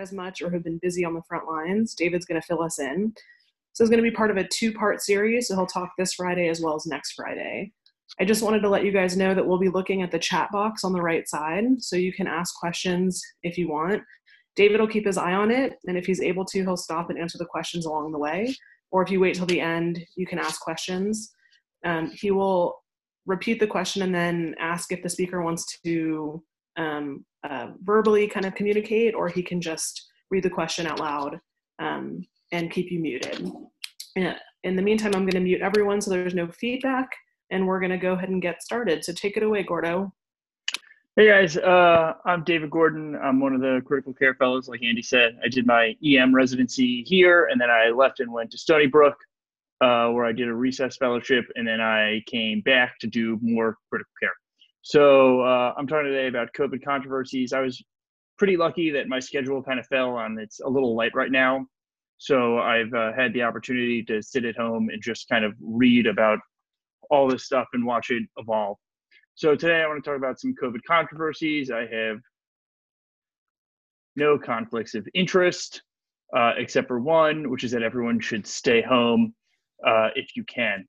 as much or who've been busy on the front lines, David's going to fill us in. So it's going to be part of a two-part series, so he'll talk this Friday as well as next Friday. I just wanted to let you guys know that we'll be looking at the chat box on the right side, so you can ask questions if you want. David will keep his eye on it, and if he's able to, he'll stop and answer the questions along the way. Or if you wait till the end, you can ask questions. He will repeat the question and then ask if the speaker wants to verbally kind of communicate, or he can just read the question out loud and keep you muted. In the meantime, I'm going to mute everyone so there's no feedback, and we're going to go ahead and get started. So take it away, Gordo. Hey guys, I'm David Gordon. I'm one of the critical care fellows, like Andy said. I did my EM residency here, and then I left and went to Stony Brook, where I did a recess fellowship, and then I came back to do more critical care. So I'm talking today about COVID controversies. I was pretty lucky that my schedule kind of fell on, it's a little light right now. So I've had the opportunity to sit at home and just kind of read about all this stuff and watch it evolve. So today I want to talk about some COVID controversies. I have no conflicts of interest, except for one, which is that everyone should stay home if you can.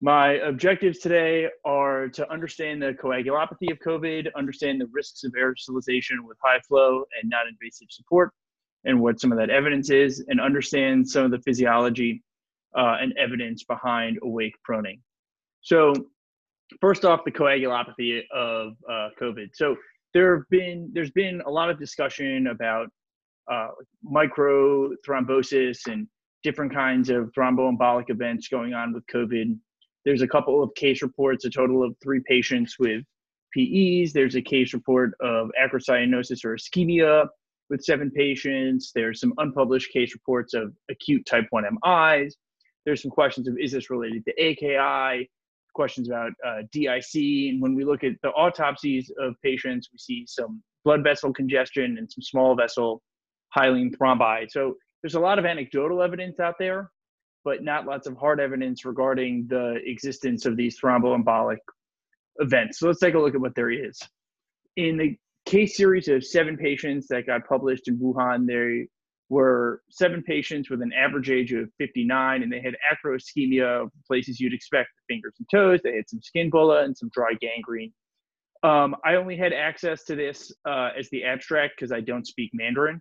My objectives today are to understand the coagulopathy of COVID, understand the risks of aerosolization with high flow and non-invasive support, and what some of that evidence is, and understand some of the physiology and evidence behind awake proning. So first off, the coagulopathy of COVID. So there's been a lot of discussion about microthrombosis and different kinds of thromboembolic events going on with COVID. There's a couple of case reports, a total of 3 patients with PEs. There's a case report of acrocyanosis or ischemia with 7 patients. There's some unpublished case reports of acute type 1 MIs. There's some questions of, is this related to AKI? Questions about DIC. And when we look at the autopsies of patients, we see some blood vessel congestion and some small vessel hyaline thrombi. So there's a lot of anecdotal evidence out there, but not lots of hard evidence regarding the existence of these thromboembolic events. So let's take a look at what there is. In the case series of 7 patients that got published in Wuhan, there were 7 patients with an average age of 59, and they had acroischemia, places you'd expect, the fingers and toes. They had some skin bulla and some dry gangrene. I only had access to this as the abstract because I don't speak Mandarin.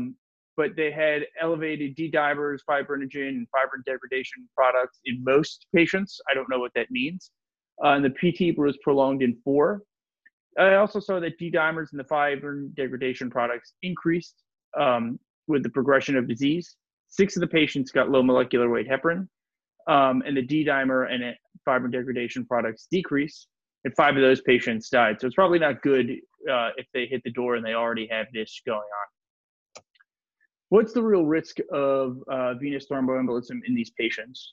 But they had elevated D-dimers, fibrinogen, and fibrin degradation products in most patients. I don't know what that means. And the PT was prolonged in 4. I also saw that D-dimers and the fibrin degradation products increased with the progression of disease. 6 of the patients got low molecular weight heparin, and the D-dimer and fibrin degradation products decreased, and 5 of those patients died. So it's probably not good if they hit the door and they already have this going on. What's the real risk of venous thromboembolism in these patients?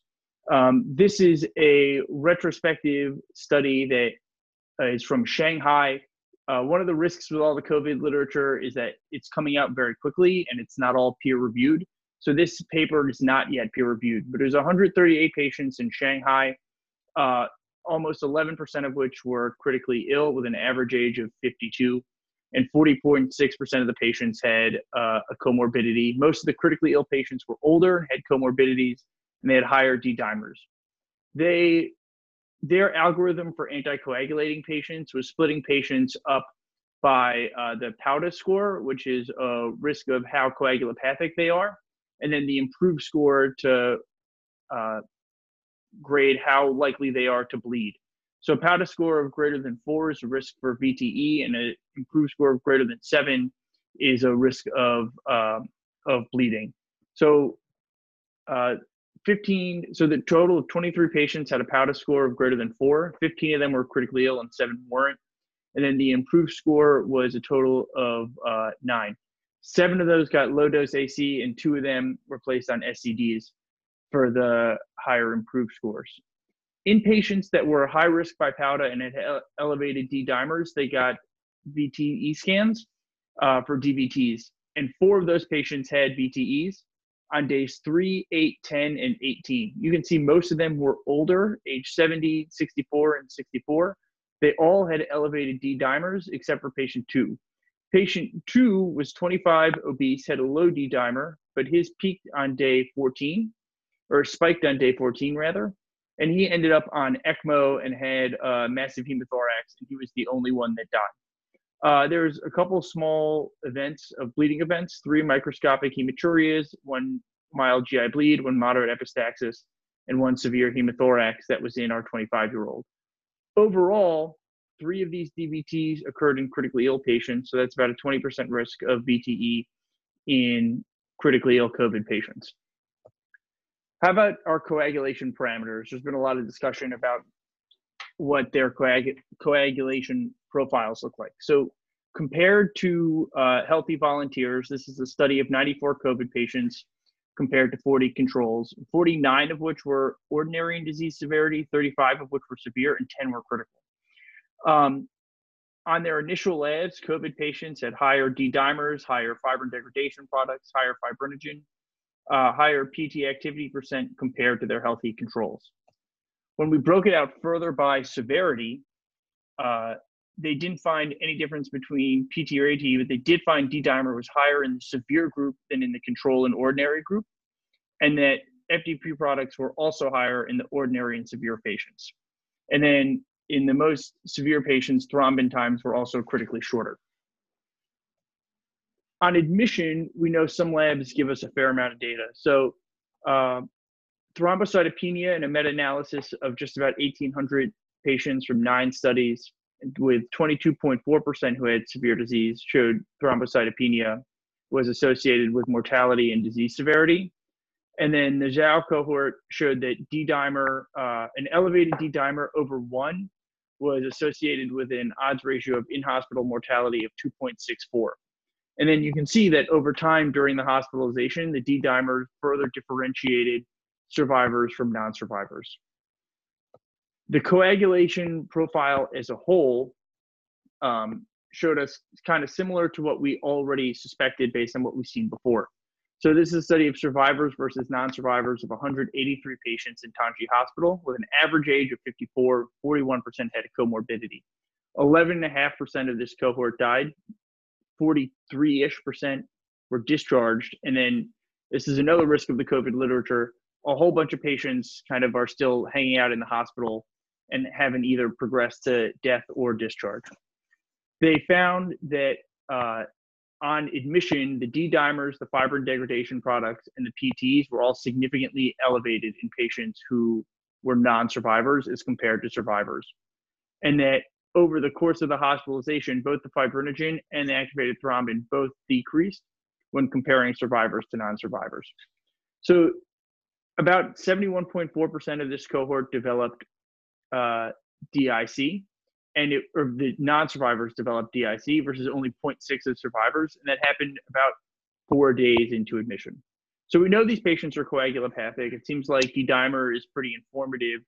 This is a retrospective study that is from Shanghai. One of the risks with all the COVID literature is that it's coming out very quickly and it's not all peer reviewed. So this paper is not yet peer reviewed, but there's 138 patients in Shanghai, almost 11% of which were critically ill with an average age of 52. And 40.6% of the patients had a comorbidity. Most of the critically ill patients were older, had comorbidities, and they had higher D-dimers. Their algorithm for anticoagulating patients was splitting patients up by the PADUA score, which is a risk of how coagulopathic they are, and then the improved score to grade how likely they are to bleed. So a PADUA score of greater than 4 is a risk for VTE, and an improved score of greater than 7 is a risk of bleeding. So the total of 23 patients had a PADUA score of greater than 4. 15 of them were critically ill and 7 weren't. And then the improved score was a total of 9. 7 of those got low-dose AC, and 2 of them were placed on SCDs for the higher improved scores. In patients that were high risk by PADUA and had elevated D-dimers, they got VTE scans for DVTs. And 4 of those patients had VTEs on days 3, 8, 10, and 18. You can see most of them were older, age 70, 64, and 64. They all had elevated D-dimers except for patient 2. Patient 2 was 25, obese, had a low D-dimer, but his peaked on day 14, or spiked on day 14 rather, and he ended up on ECMO and had massive hemothorax, and he was the only one that died. There's a couple small events of bleeding events, 3 microscopic hematuria, 1 mild GI bleed, 1 moderate epistaxis, and 1 severe hemothorax that was in our 25-year-old. Overall, 3 of these DVTs occurred in critically ill patients, so that's about a 20% risk of VTE in critically ill COVID patients. How about our coagulation parameters? There's been a lot of discussion about what their coagulation profiles look like. So compared to healthy volunteers, this is a study of 94 COVID patients compared to 40 controls, 49 of which were ordinary in disease severity, 35 of which were severe, and 10 were critical. On their initial labs, COVID patients had higher D-dimers, higher fibrin degradation products, higher fibrinogen, higher PT activity percent compared to their healthy controls. When we broke it out further by severity, they didn't find any difference between PT or AT, but they did find D-dimer was higher in the severe group than in the control and ordinary group, and that FDP products were also higher in the ordinary and severe patients. And then in the most severe patients, thrombin times were also critically shorter. On admission, we know some labs give us a fair amount of data. So thrombocytopenia, and a meta-analysis of just about 1,800 patients from 9 studies with 22.4% who had severe disease showed thrombocytopenia was associated with mortality and disease severity. And then the Zhao cohort showed that D-dimer, an elevated D-dimer over 1 was associated with an odds ratio of in-hospital mortality of 2.64. And then you can see that over time during the hospitalization, the D-dimer further differentiated survivors from non-survivors. The coagulation profile as a whole showed us kind of similar to what we already suspected based on what we've seen before. So this is a study of survivors versus non-survivors of 183 patients in Tanji Hospital with an average age of 54, 41% had a comorbidity. 11.5% of this cohort died, 43-ish% were discharged, and then this is another risk of the COVID literature. A whole bunch of patients kind of are still hanging out in the hospital and haven't either progressed to death or discharge. They found that on admission, the D-dimers, the fibrin degradation products, and the PTs were all significantly elevated in patients who were non-survivors as compared to survivors. And that over the course of the hospitalization, both the fibrinogen and the activated thrombin both decreased when comparing survivors to non-survivors. So about 71.4% of this cohort developed DIC, and or the non-survivors developed DIC versus only 0.6 of survivors, and that happened about 4 days into admission. So we know these patients are coagulopathic. It seems like D-dimer is pretty informative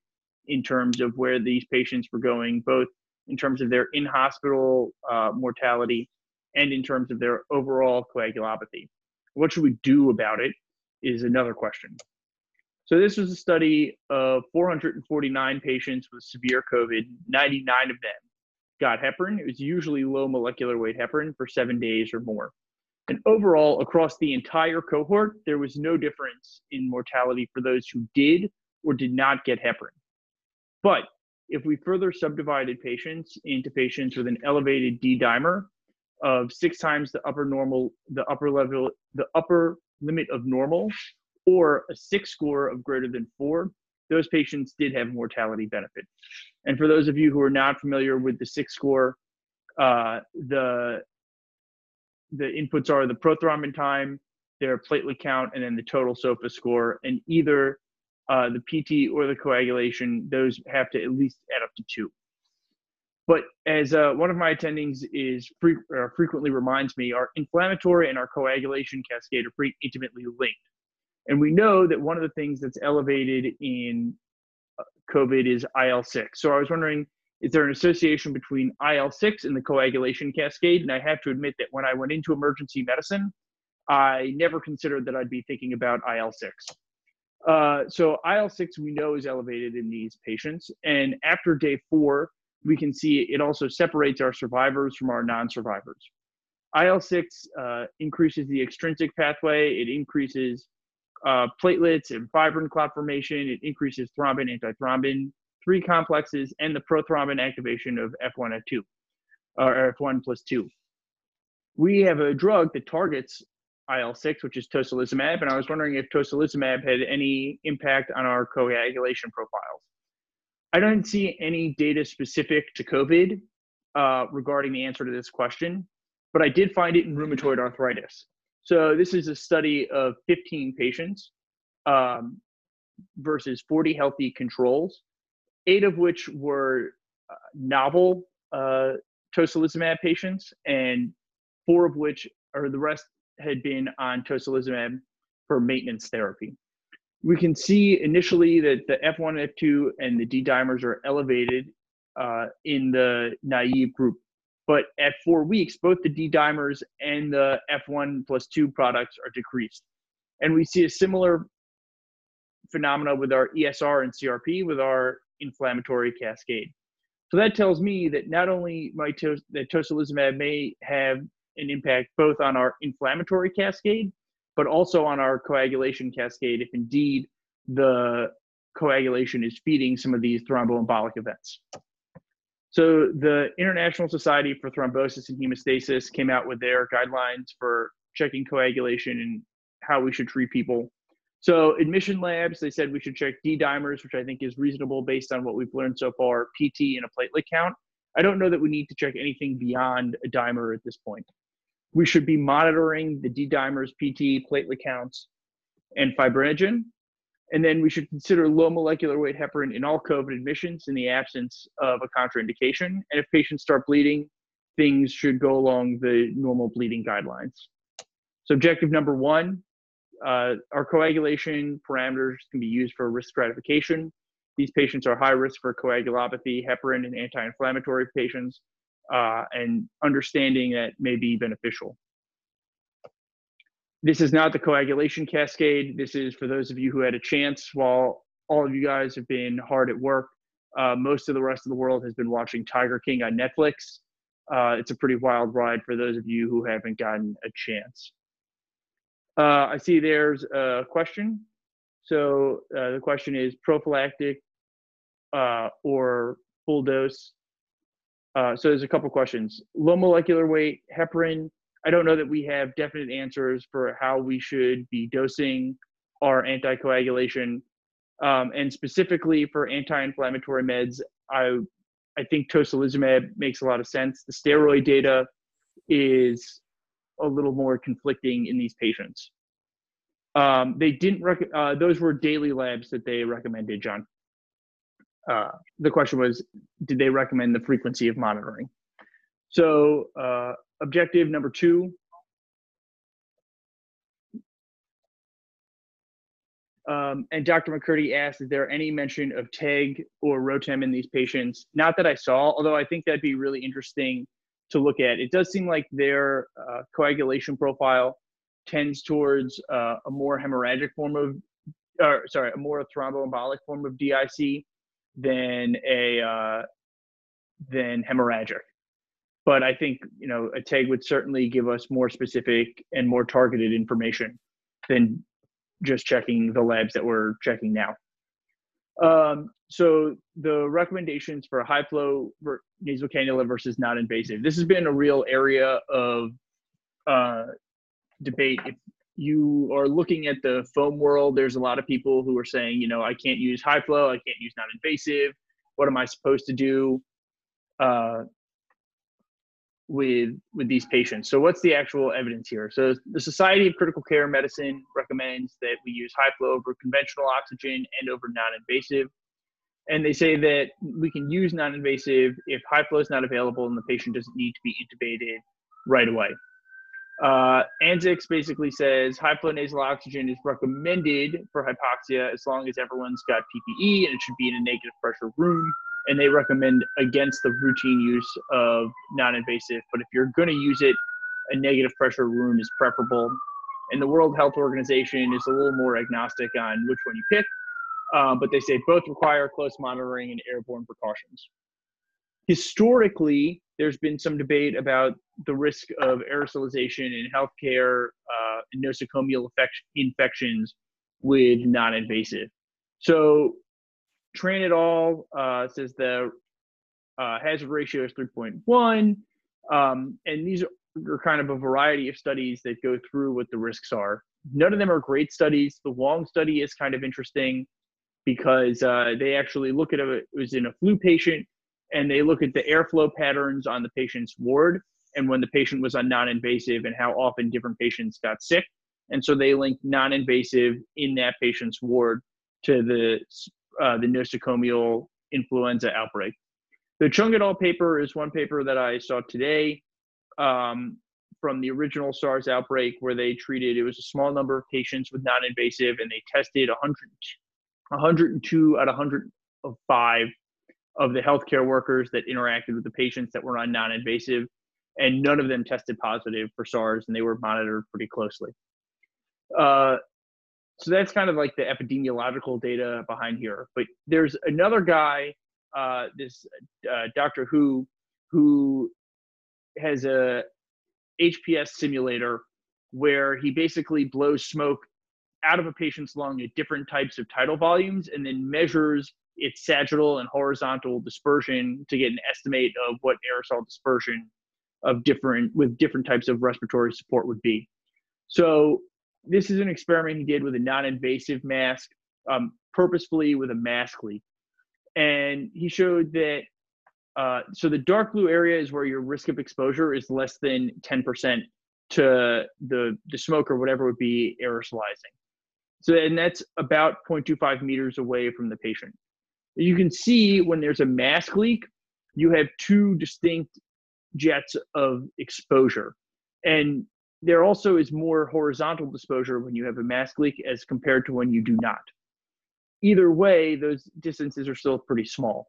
in terms of where these patients were going, both in terms of their in-hospital mortality and in terms of their overall coagulopathy. What should we do about it is another question. So this was a study of 449 patients with severe COVID. 99 of them got heparin. It was usually low molecular weight heparin for 7 days or more. And overall, across the entire cohort, there was no difference in mortality for those who did or did not get heparin. But if we further subdivided patients into patients with an elevated D-dimer of 6 times the upper normal, the upper limit of normal, or a 6 score of greater than 4, those patients did have mortality benefit. And for those of you who are not familiar with the 6 score, the inputs are the prothrombin time, their platelet count, and then the total SOFA score. And either the PT or the coagulation, those have to at least add up to 2. But as one of my attendings is frequently reminds me, our inflammatory and our coagulation cascade are pretty intimately linked. And we know that one of the things that's elevated in COVID is IL-6. So I was wondering, is there an association between IL-6 and the coagulation cascade? And I have to admit that when I went into emergency medicine, I never considered that I'd be thinking about IL-6. So IL-6 we know is elevated in these patients. And after day 4, we can see it also separates our survivors from our non-survivors. IL-6 increases the extrinsic pathway. It increases platelets and fibrin clot formation. It increases thrombin, antithrombin, three complexes, and the prothrombin activation of F1 F2, or F1 plus 2. We have a drug that targets IL-6, which is tocilizumab, and I was wondering if tocilizumab had any impact on our coagulation profiles. I don't see any data specific to COVID regarding the answer to this question, but I did find it in rheumatoid arthritis. So this is a study of 15 patients versus 40 healthy controls, 8 of which were novel tocilizumab patients, and 4 of which, or the rest, had been on tocilizumab for maintenance therapy. We can see initially that the F1, F2, and the D dimers are elevated in the naive group. But at 4 weeks, both the D dimers and the F1 plus 2 products are decreased. And we see a similar phenomena with our ESR and CRP with our inflammatory cascade. So that tells me that not only that tocilizumab may have an impact both on our inflammatory cascade, but also on our coagulation cascade, if indeed the coagulation is feeding some of these thromboembolic events. So the International Society for Thrombosis and Hemostasis came out with their guidelines for checking coagulation and how we should treat people. So admission labs, they said we should check D-dimers, which I think is reasonable based on what we've learned so far, PT and a platelet count. I don't know that we need to check anything beyond a dimer at this point. We should be monitoring the D-dimers, PT, platelet counts, and fibrinogen. And then we should consider low molecular weight heparin in all COVID admissions in the absence of a contraindication. And if patients start bleeding, things should go along the normal bleeding guidelines. So objective number 1, our coagulation parameters can be used for risk stratification. These patients are high risk for coagulopathy, heparin, and anti-inflammatory patients, and understanding that may be beneficial. This is not the coagulation cascade. This is for those of you who had a chance while all of you guys have been hard at work. Most of the rest of the world has been watching Tiger King on Netflix. It's a pretty wild ride for those of you who haven't gotten a chance. I see there's a question. So the question is prophylactic or full dose. So there's a couple questions. Low molecular weight, heparin. I don't know that we have definite answers for how we should be dosing our anticoagulation. And specifically for anti-inflammatory meds, I think tocilizumab makes a lot of sense. The steroid data is a little more conflicting in these patients. They didn't those were daily labs that they recommended, John. The question was, did they recommend the frequency of monitoring? So objective number 2, and Dr. McCurdy asked, is there any mention of TEG or Rotem in these patients? Not that I saw, although I think that'd be really interesting to look at. It does seem like their coagulation profile tends towards a more hemorrhagic form of, or sorry, a more thromboembolic form of DIC than hemorrhagic. But I think, you know, a TEG would certainly give us more specific and more targeted information than just checking the labs that we're checking now. So the recommendations for high flow nasal cannula versus non-invasive. This has been a real area of debate. If you are looking at the foam world, there's a lot of people who are saying, you know, I can't use high flow, I can't use non-invasive. What am I supposed to do with these patients? So what's the actual evidence here? So the Society of Critical Care Medicine recommends that we use high flow over conventional oxygen and over non-invasive. And they say that we can use non-invasive if high flow is not available and the patient doesn't need to be intubated right away. ANZIX basically says high flow nasal oxygen is recommended for hypoxia as long as everyone's got PPE and it should be in a negative pressure room. And they recommend against the routine use of non-invasive, but if you're going to use it, a negative pressure room is preferable. And the World Health Organization is a little more agnostic on which one you pick, but they say both require close monitoring and airborne precautions. Historically, There's been some debate about the risk of aerosolization in healthcare and nosocomial infections with non-invasive. So Tramadol says the hazard ratio is 3.1, and these are kind of a variety of studies that go through what the risks are. None of them are great studies. The Wong study is kind of interesting because they actually look at it was in a flu patient, and they look at the airflow patterns on the patient's ward and when the patient was on non-invasive and how often different patients got sick. And so they linked non-invasive in that patient's ward to the nosocomial influenza outbreak. The Chung et al. Paper is one paper that I saw today from the original SARS outbreak where they treated, it was a small number of patients with non-invasive, and they tested 102 out of 105 of the healthcare workers that interacted with the patients that were on non-invasive, and none of them tested positive for SARS, and they were monitored pretty closely. So that's kind of like the epidemiological data behind here. But there's another guy, Dr. who has a HPS simulator where he basically blows smoke out of a patient's lung at different types of tidal volumes and then measures its sagittal and horizontal dispersion to get an estimate of what aerosol dispersion of different types of respiratory support would be. So this is an experiment he did with a non-invasive mask, purposefully with a mask leak. And he showed that, so the dark blue area is where your risk of exposure is less than 10% to the smoke or whatever would be aerosolizing. So, and that's about 0.25 meters away from the patient. You can see when there's a mask leak, you have two distinct jets of exposure. And there also is more horizontal exposure when you have a mask leak as compared to when you do not. Either way, those distances are still pretty small.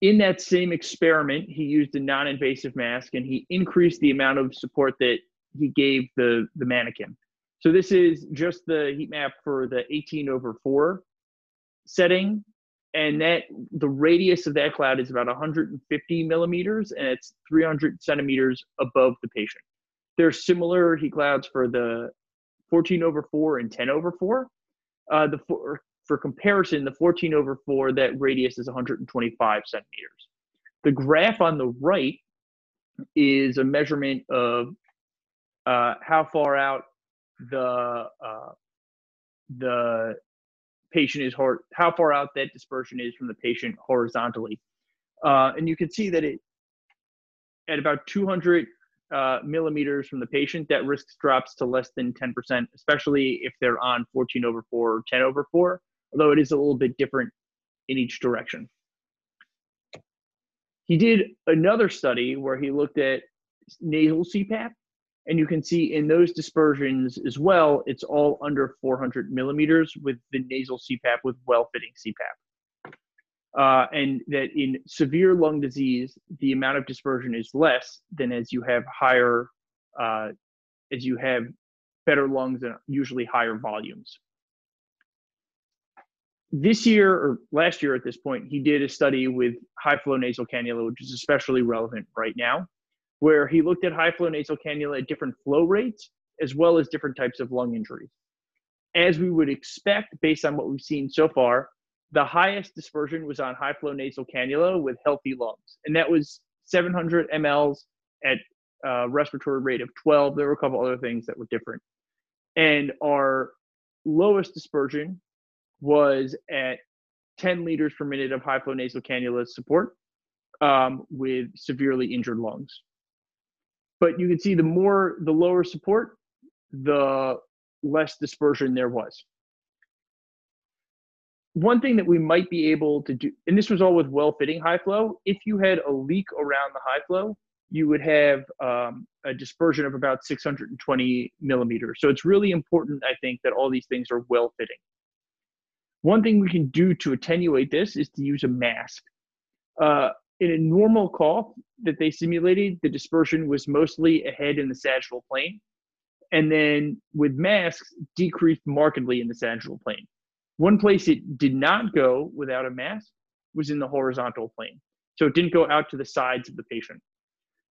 In that same experiment, he used a non-invasive mask and he increased the amount of support that he gave the mannequin. So this is just the heat map for the 18/4. Setting, and that the radius of that cloud is about 150 millimeters, and it's 300 centimeters above the patient. There's similar heat clouds for the 14/4 and 10/4. For comparison, the 14/4, that radius is 125 centimeters. The graph on the right is a measurement of how far out the patient is, how far out that dispersion is from the patient horizontally. And you can see that it, at about 200 millimeters from the patient, that risk drops to less than 10%, especially if they're on 14/4 or 10/4, although it is a little bit different in each direction. He did another study where he looked at nasal CPAP, and you can see in those dispersions as well, it's all under 400 millimeters with the nasal CPAP with well-fitting CPAP. And that in severe lung disease, the amount of dispersion is less than as you have higher, as you have better lungs and usually higher volumes. This year, or last year at this point, he did a study with high-flow nasal cannula, which is especially relevant right now, where he looked at high-flow nasal cannula at different flow rates, as well as different types of lung injuries. As we would expect, based on what we've seen so far, the highest dispersion was on high-flow nasal cannula with healthy lungs, and that was 700 mLs at a respiratory rate of 12. There were a couple other things that were different. And our lowest dispersion was at 10 liters per minute of high-flow nasal cannula support with severely injured lungs. But you can see the lower support, the less dispersion there was. One thing that we might be able to do, and this was all with well-fitting high flow, if you had a leak around the high flow, you would have a dispersion of about 620 millimeters. So it's really important, I think, that all these things are well-fitting. One thing we can do to attenuate this is to use a mask. In a normal cough that they simulated, the dispersion was mostly ahead in the sagittal plane, and then with masks, decreased markedly in the sagittal plane. One place it did not go without a mask was in the horizontal plane. so it didn't go out to the sides of the patient.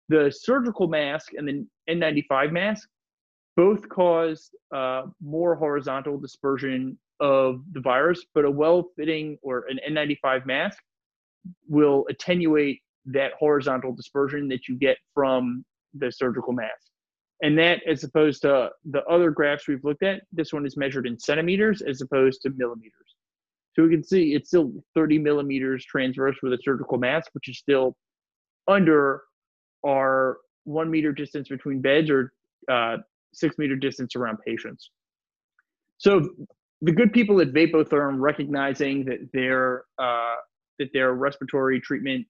The surgical mask and the N95 mask both caused more horizontal dispersion of the virus, but a well-fitting or an N95 mask will attenuate that horizontal dispersion that you get from the surgical mask. And that, as opposed to the other graphs we've looked at, this one is measured in centimeters as opposed to millimeters. So we can see it's still 30 millimeters transverse with a surgical mask, which is still under our 1 meter distance between beds or 6 meter distance around patients. So the good people at Vapotherm, recognizing that their respiratory treatment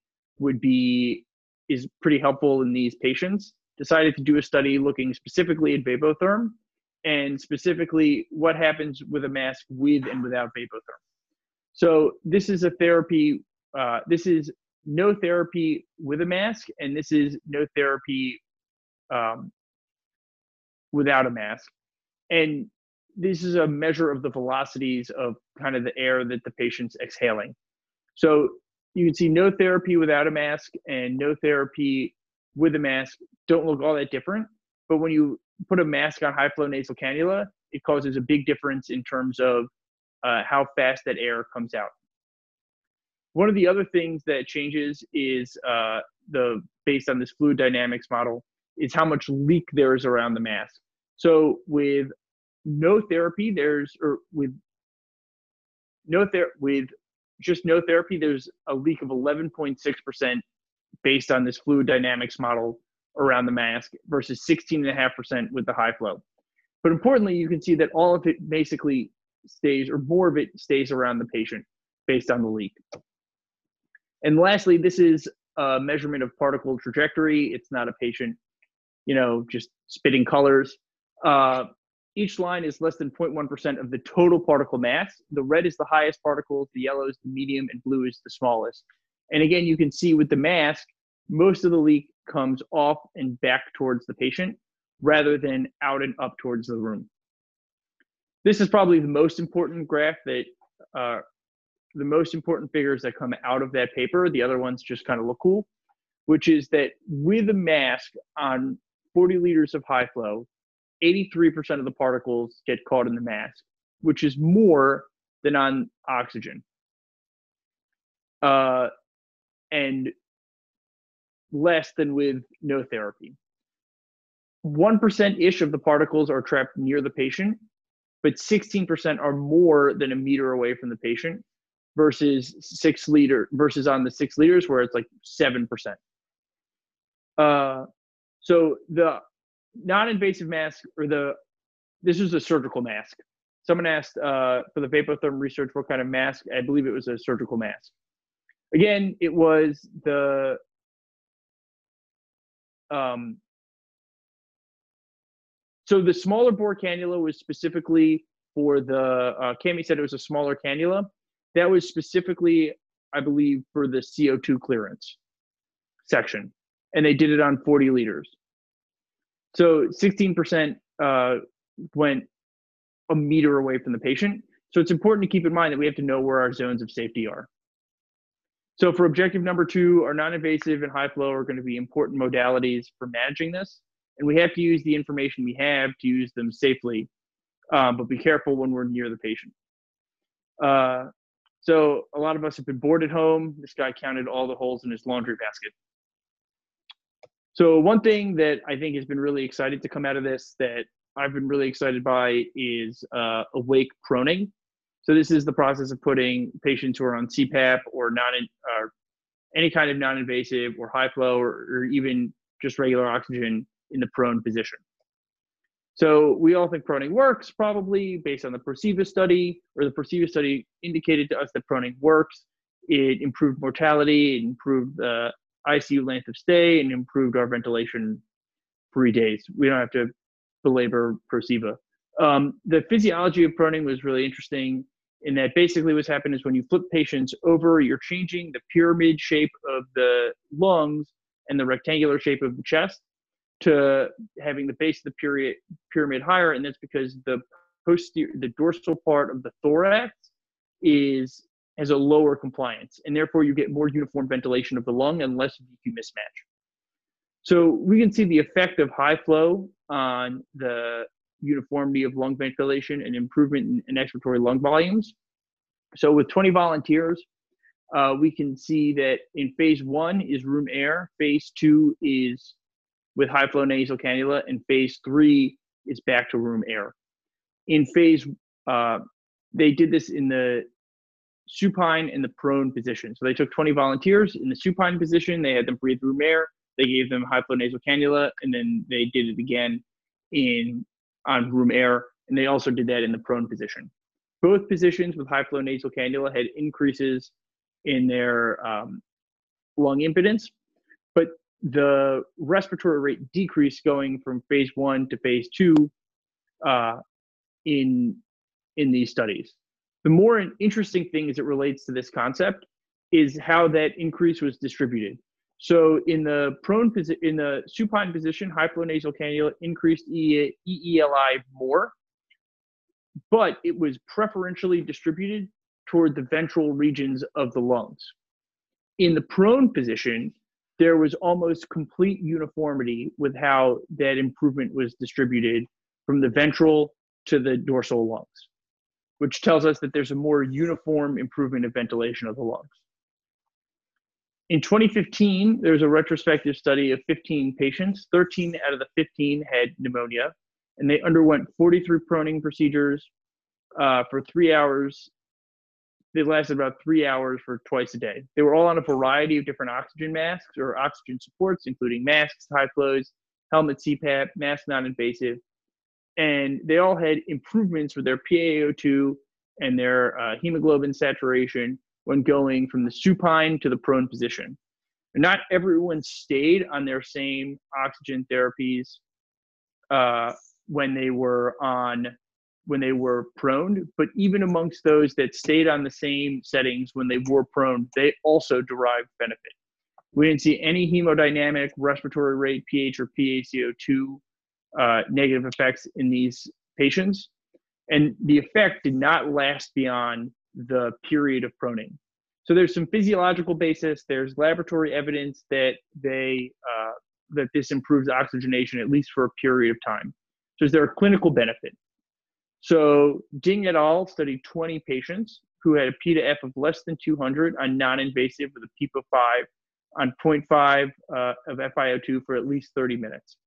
is pretty helpful in these patients, decided to do a study looking specifically at Vapotherm and specifically what happens with a mask with and without Vapotherm. So this is a therapy, this is no therapy with a mask, and this is no therapy without a mask. And this is a measure of the velocities of kind of the air that the patient's exhaling. So you can see no therapy without a mask and no therapy with a mask don't look all that different. But when you put a mask on high flow nasal cannula, it causes a big difference in terms of how fast that air comes out. One of the other things that changes is based on this fluid dynamics model, is how much leak there is around the mask. So with no therapy, there's a leak of 11.6% based on this fluid dynamics model around the mask versus 16.5% with the high flow. But importantly, you can see that all of it basically stays, or more of it stays around the patient based on the leak. And lastly, this is a measurement of particle trajectory. It's not a patient, you know, just spitting colors. Each line is less than 0.1% of the total particle mass. The red is the highest particles, the yellow is the medium, and blue is the smallest. And again, you can see with the mask, most of the leak comes off and back towards the patient rather than out and up towards the room. This is probably the most important graph that, the most important figures that come out of that paper. The other ones just kind of look cool, which is that with a mask on 40 liters of high flow, 83% of the particles get caught in the mask, which is more than on oxygen. And less than with no therapy. 1%-ish of the particles are trapped near the patient, but 16% are more than a meter away from the patient versus on the 6 liters where it's like 7%. So the non-invasive mask, or this is a surgical mask. Someone asked for the Vapotherm research what kind of mask. I believe it was a surgical mask. Again, it was the so the smaller bore cannula was specifically for the Cami said it was a smaller cannula. That was specifically, I believe, for the CO2 clearance section, and they did it on 40 liters. So 16% went a meter away from the patient. So it's important to keep in mind that we have to know where our zones of safety are. So for objective number two, our non-invasive and high flow are going to be important modalities for managing this. And we have to use the information we have to use them safely, but be careful when we're near the patient. So a lot of us have been bored at home. This guy counted all the holes in his laundry basket. So one thing that I think has been really excited to come out of this that I've been really excited by is awake proning. So this is the process of putting patients who are on CPAP or any kind of non-invasive or high flow or even just regular oxygen in the prone position. So we all think proning works, probably based on the Perseva study, or the Perseva study indicated to us that proning works. It improved mortality, it improved the ICU length of stay, and improved our ventilation free days. We don't have to belabor Perseva. The physiology of proning was really interesting in that basically what's happened is when you flip patients over, you're changing the pyramid shape of the lungs and the rectangular shape of the chest to having the base of the pyramid higher, and that's because the dorsal part of the thorax has a lower compliance, and therefore you get more uniform ventilation of the lung and less VQ mismatch. So we can see the effect of high flow on the uniformity of lung ventilation and improvement in expiratory lung volumes. So with 20 volunteers, we can see that in phase 1 is room air, phase 2 is with high flow nasal cannula, and phase 3 is back to room air. In they did this in the supine and the prone position. So they took 20 volunteers in the supine position, they had them breathe room air, they gave them high flow nasal cannula, and then they did it again on room air, and they also did that in the prone position. Both positions with high flow nasal cannula had increases in their lung impedance, but the respiratory rate decreased going from phase 1 to phase 2 in these studies. The more interesting thing as it relates to this concept is how that increase was distributed. So in the supine position, high flow nasal cannula increased EELI more, but it was preferentially distributed toward the ventral regions of the lungs. In the prone position, there was almost complete uniformity with how that improvement was distributed from the ventral to the dorsal lungs, which tells us that there's a more uniform improvement of ventilation of the lungs. In 2015, there was a retrospective study of 15 patients. 13 out of the 15 had pneumonia, and they underwent 43 proning procedures for 3 hours. They lasted about 3 hours for twice a day. They were all on a variety of different oxygen masks or oxygen supports, including masks, high flows, helmet CPAP, mask non-invasive. And they all had improvements with their PaO2 and their hemoglobin saturation when going from the supine to the prone position. And not everyone stayed on their same oxygen therapies when they were prone, but even amongst those that stayed on the same settings when they were prone, they also derived benefit. We didn't see any hemodynamic, respiratory rate, pH, or PaCO2 negative effects in these patients, and the effect did not last beyond the period of proning. So there's some physiological basis, there's laboratory evidence that that this improves oxygenation at least for a period of time. So is there a clinical benefit? So Ding et al. Studied 20 patients who had a P to F of less than 200 on non-invasive with a PEEP of 5 on 0.5 of FiO2 for at least 30 minutes.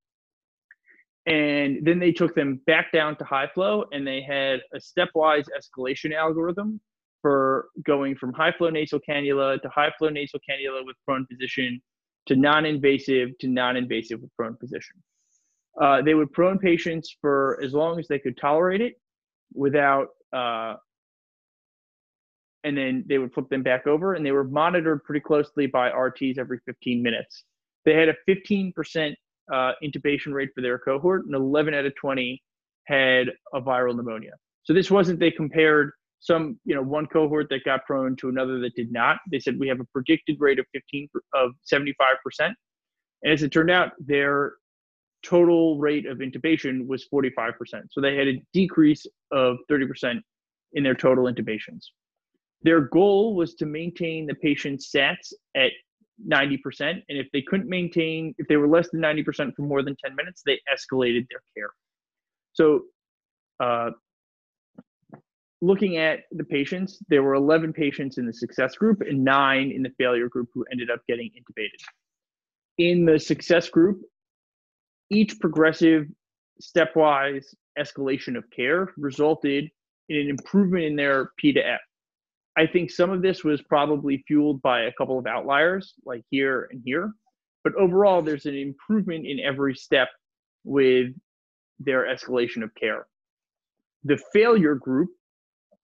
And then they took them back down to high flow, and they had a stepwise escalation algorithm for going from high flow nasal cannula to high flow nasal cannula with prone position to non-invasive with prone position. They would prone patients for as long as they could tolerate it without, and then they would flip them back over, and they were monitored pretty closely by RTs every 15 minutes. They had a 15% intubation rate for their cohort, and 11 out of 20 had a viral pneumonia. So this wasn't they compared some, you know, one cohort that got prone to another that did not. They said we have a predicted rate of 75%, and as it turned out, their total rate of intubation was 45%. So they had a decrease of 30% in their total intubations. Their goal was to maintain the patient's sats at 90%, and if they couldn't maintain, if they were less than 90% for more than 10 minutes, they escalated their care. So looking at the patients, there were 11 patients in the success group and 9 in the failure group who ended up getting intubated. In the success group, each progressive stepwise escalation of care resulted in an improvement in their P to F. I think some of this was probably fueled by a couple of outliers, like here and here. But overall, there's an improvement in every step with their escalation of care. The failure group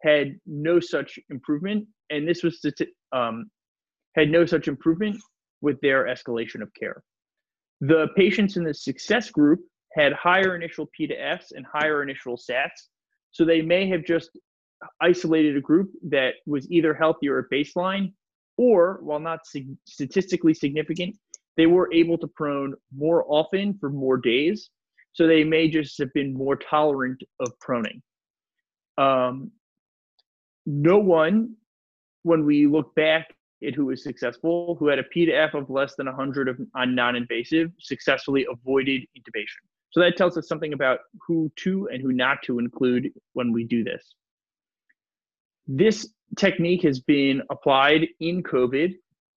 had no such improvement, and this was had no such improvement with their escalation of care. The patients in the success group had higher initial P to Fs and higher initial sats, so they may have just isolated a group that was either healthier at baseline or, while not statistically significant, they were able to prone more often for more days, so they may just have been more tolerant of proning. No one when we look back at who was successful, who had a P/F of less than 100 on non-invasive, successfully avoided intubation. So that tells us something about who to and who not to include when we do this. This technique has been applied in COVID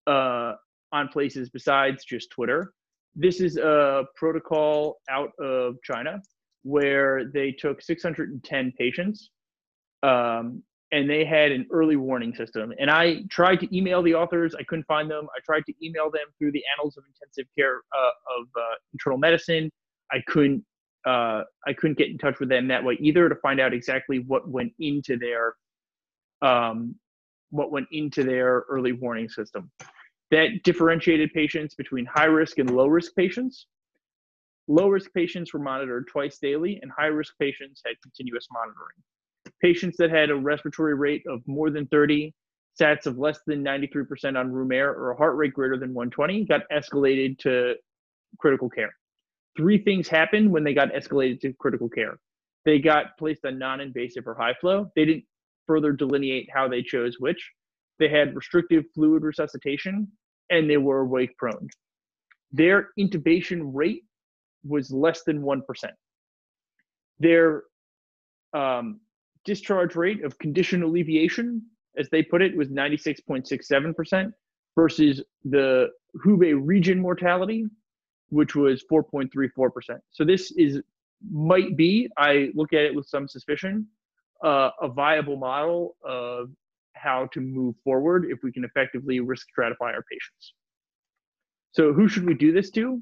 on places besides just Twitter. This is a protocol out of China where they took 610 patients and they had an early warning system. And I tried to email the authors. I couldn't find them. I tried to email them through the Annals of Intensive Care Internal Medicine. I couldn't get in touch with them that way either to find out exactly what went into their early warning system. That differentiated patients between high-risk and low-risk patients. Low-risk patients were monitored twice daily, and high-risk patients had continuous monitoring. Patients that had a respiratory rate of more than 30, sats of less than 93% on room air, or a heart rate greater than 120 got escalated to critical care. Three things happened when they got escalated to critical care. They got placed on non-invasive or high flow. They didn't further delineate how they chose which. They had restrictive fluid resuscitation, and they were awake prone. Their intubation rate was less than 1%. Their discharge rate of condition alleviation, as they put it, was 96.67% versus the Hubei region mortality, which was 4.34%. So this might be, I look at it with some suspicion, a viable model of how to move forward if we can effectively risk stratify our patients. So who should we do this to?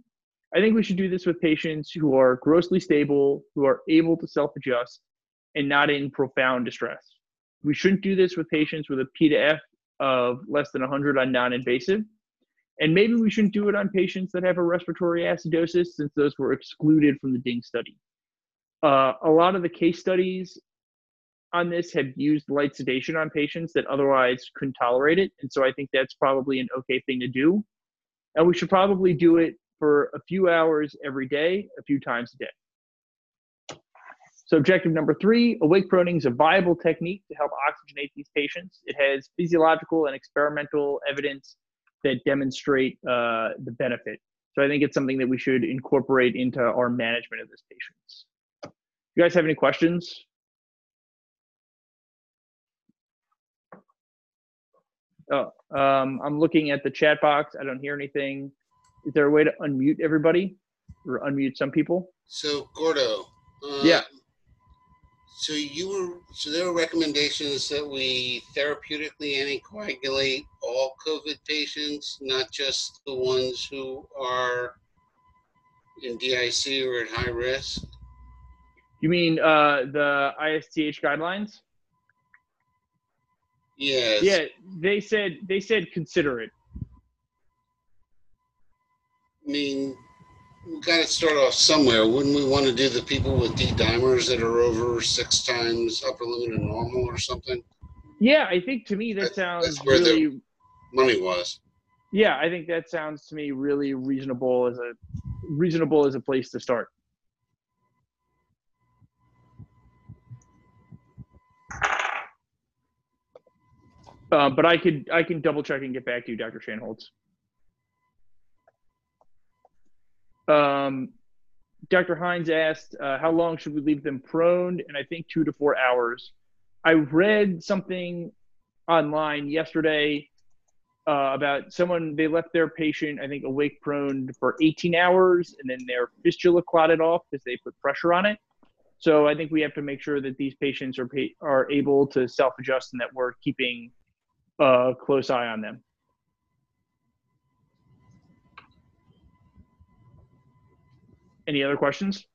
I think we should do this with patients who are grossly stable, who are able to self-adjust, and not in profound distress. We shouldn't do this with patients with a P/F of less than 100 on non-invasive. And maybe we shouldn't do it on patients that have a respiratory acidosis, since those were excluded from the DING study. A lot of the case studies on this have used light sedation on patients that otherwise couldn't tolerate it. And so I think that's probably an okay thing to do. And we should probably do it for a few hours every day, a few times a day. So objective number 3, awake proning is a viable technique to help oxygenate these patients. It has physiological and experimental evidence that demonstrate the benefit. So I think it's something that we should incorporate into our management of these patients. You guys have any questions? Oh, I'm looking at the chat box. I don't hear anything. Is there a way to unmute everybody or unmute some people? So Gordo. Yeah. So there are recommendations that we therapeutically anticoagulate all COVID patients, not just the ones who are in DIC or at high risk. You mean the ISTH guidelines? Yes. Yeah, they said consider it. I mean, we've got to start off somewhere. Wouldn't we want to do the people with D-dimers that are over 6 times upper limit of normal or something? Yeah, I think to me that sounds really... That's where the money was. Yeah, I think that sounds to me really reasonable as a place to start. But I can double check and get back to you, Dr. Shanholtz. Dr. Hines asked, how long should we leave them proned? And I think 2 to 4 hours. I read something online yesterday about someone, they left their patient, I think, awake proned for 18 hours, and then their fistula clotted off because they put pressure on it. So I think we have to make sure that these patients are able to self-adjust and that we're keeping a close eye on them. Any other questions?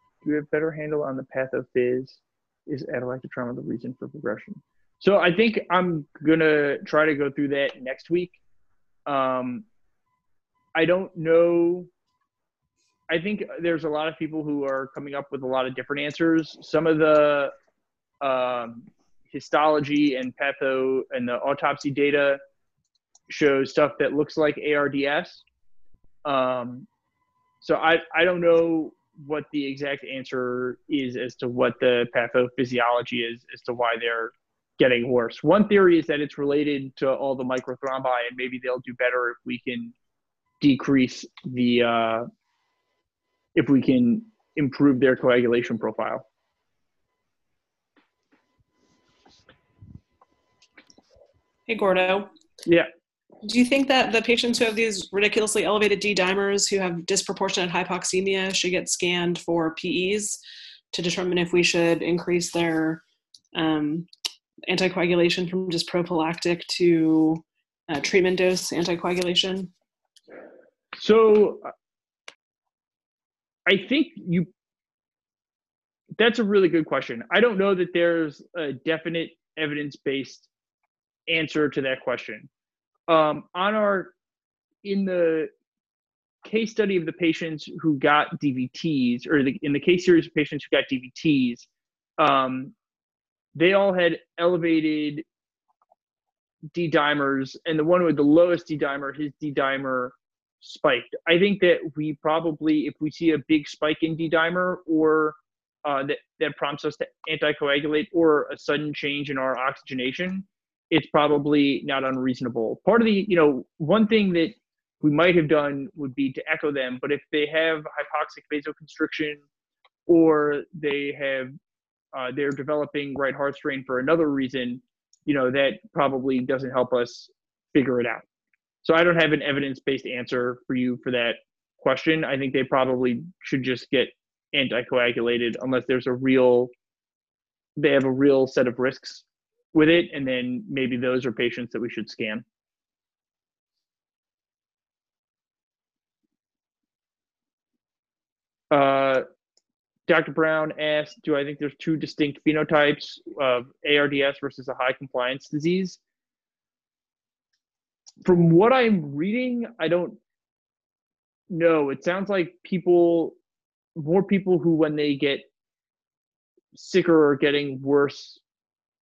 Do we have a better handle on the path of phys? Is atelectic trauma the reason for progression? So I think I'm gonna try to go through that next week. I don't know. I think there's a lot of people who are coming up with a lot of different answers. Some of the histology and patho and the autopsy data shows stuff that looks like ARDS. So I don't know what the exact answer is as to what the pathophysiology is as to why they're getting worse. One theory is that it's related to all the microthrombi, and maybe they'll do better if we can decrease the if we can improve their coagulation profile. Hey, Gordo. Yeah. Do you think that the patients who have these ridiculously elevated D-dimers who have disproportionate hypoxemia should get scanned for PEs to determine if we should increase their anticoagulation from just prophylactic to treatment dose anticoagulation? So I think that's a really good question. I don't know that there's a definite evidence-based answer to that question. In the case study of the patients who got DVTs, or in the case series of patients who got DVTs, they all had elevated D-dimers, and the one with the lowest D-dimer, his D-dimer spiked. I think that we probably, if we see a big spike in D-dimer, or that prompts us to anticoagulate, or a sudden change in our oxygenation, it's probably not unreasonable. Part of the, one thing that we might have done would be to echo them, but if they have hypoxic vasoconstriction, or they have, they're developing right heart strain for another reason, that probably doesn't help us figure it out. So I don't have an evidence-based answer for you for that question. I think they probably should just get anticoagulated unless there's they have a real set of risks with it, and then maybe those are patients that we should scan. Dr. Brown asked, do I think there's two distinct phenotypes of ARDS versus a high compliance disease? From what I'm reading, I don't know. It sounds like more people who, when they get sicker or getting worse,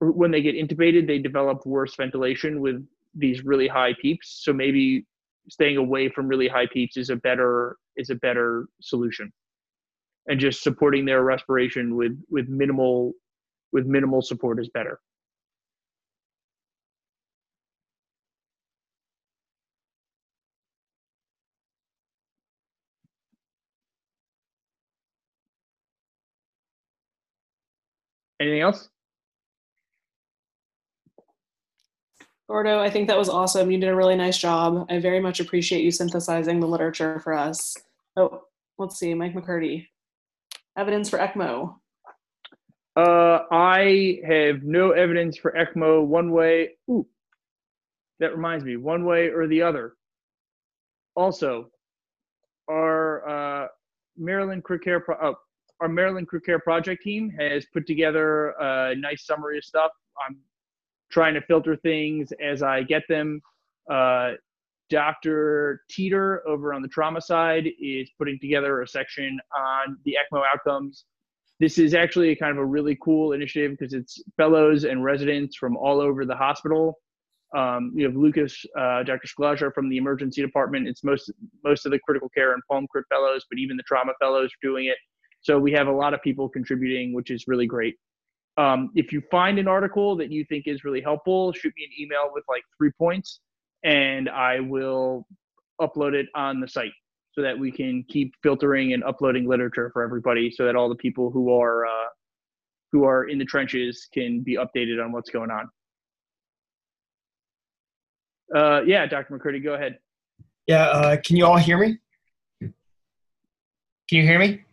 when they get intubated, they develop worse ventilation with these really high PEEPs. So maybe staying away from really high PEEPs is a better solution, and just supporting their respiration with minimal support is better. Anything else? Gordo, I think that was awesome. You did a really nice job. I very much appreciate you synthesizing the literature for us. Oh, let's see, Mike McCurdy. Evidence for ECMO. I have no evidence for ECMO one way. Ooh, that reminds me, one way or the other. Also, our Maryland Crew Care Project team has put together a nice summary of stuff. I'm trying to filter things as I get them. Dr. Teeter over on the trauma side is putting together a section on the ECMO outcomes. This is actually a really cool initiative because it's fellows and residents from all over the hospital. You have Lucas, Dr. Skleja from the emergency department. It's most of the critical care and palm crit fellows, but even the trauma fellows are doing it. So we have a lot of people contributing, which is really great. If you find an article that you think is really helpful, shoot me an email with 3 points, and I will upload it on the site so that we can keep filtering and uploading literature for everybody, so that all the people who are in the trenches can be updated on what's going on. Yeah, Dr. McCurdy, go ahead. Yeah, can you all hear me? Can you hear me?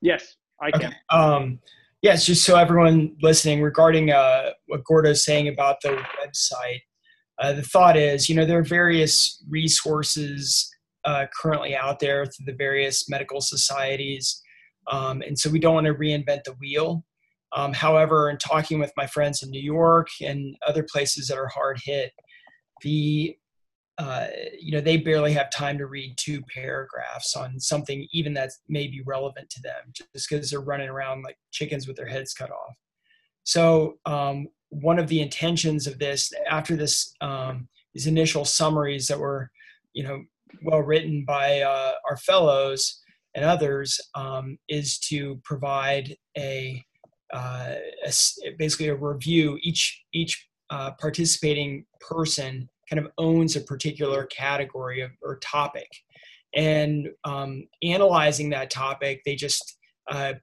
Yes, I can. Okay. Yeah, it's just so everyone listening, regarding what Gordo's saying about the website, the thought is, there are various resources currently out there through the various medical societies, and so we don't want to reinvent the wheel. However, in talking with my friends in New York and other places that are hard hit, they barely have time to read 2 paragraphs on something even that may be relevant to them, just because they're running around like chickens with their heads cut off. So one of the intentions of this, after this, these initial summaries that were, well written by our fellows, and others is to provide basically a review. Each participating person kind of owns a particular category of, or topic, and analyzing that topic, they just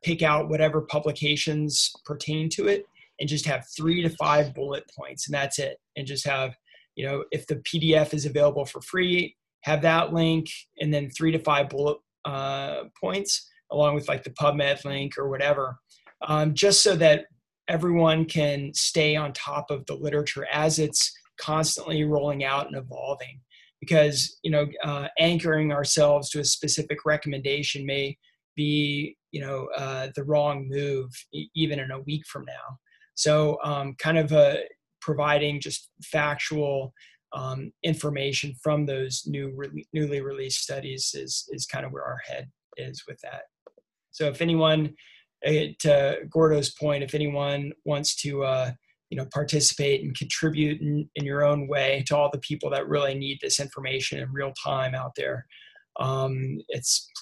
pick out whatever publications pertain to it, and just have 3 to 5 bullet points, and that's it. And just have, you know, if the PDF is available for free, have that link, and then 3 to 5 bullet points, along with like the PubMed link or whatever, just so that everyone can stay on top of the literature as it's constantly rolling out and evolving. Because, you know, anchoring ourselves to a specific recommendation may be, you know, the wrong move even in a week from now. So kind of providing just factual information from those newly released studies is kind of where our head is with that. So if anyone, to Gordo's point, if anyone wants to you know, participate and contribute in your own way to all the people that really need this information in real time out there,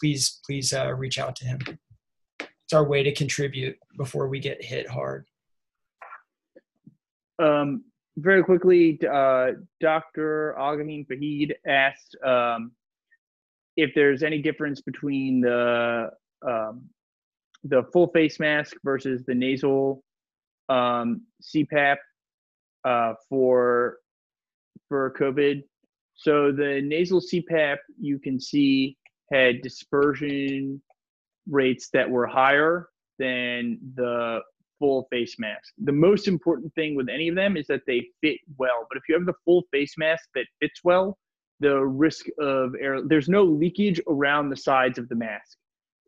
please reach out to him. It's our way to contribute before we get hit hard. Very quickly, Dr. Aghanim Fahid asked if there's any difference between the full face mask versus the nasal CPAP for COVID. So the nasal CPAP, you can see, had dispersion rates that were higher than the full face mask. The most important thing with any of them is that they fit well. But if you have the full face mask that fits well, the risk of air, there's no leakage around the sides of the mask.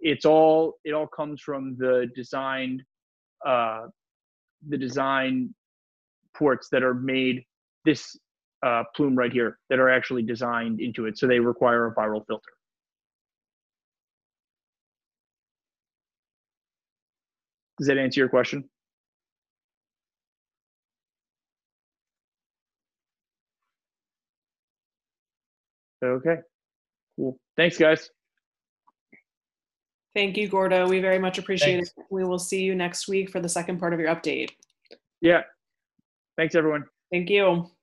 It all comes from the design ports that are made, this plume right here, that are actually designed into it. So they require a viral filter. Does that answer your question? Okay, cool. Thanks, guys. Thank you, Gordo. We very much appreciate it. We will see you next week for the second part of your update. Yeah. Thanks, everyone. Thank you.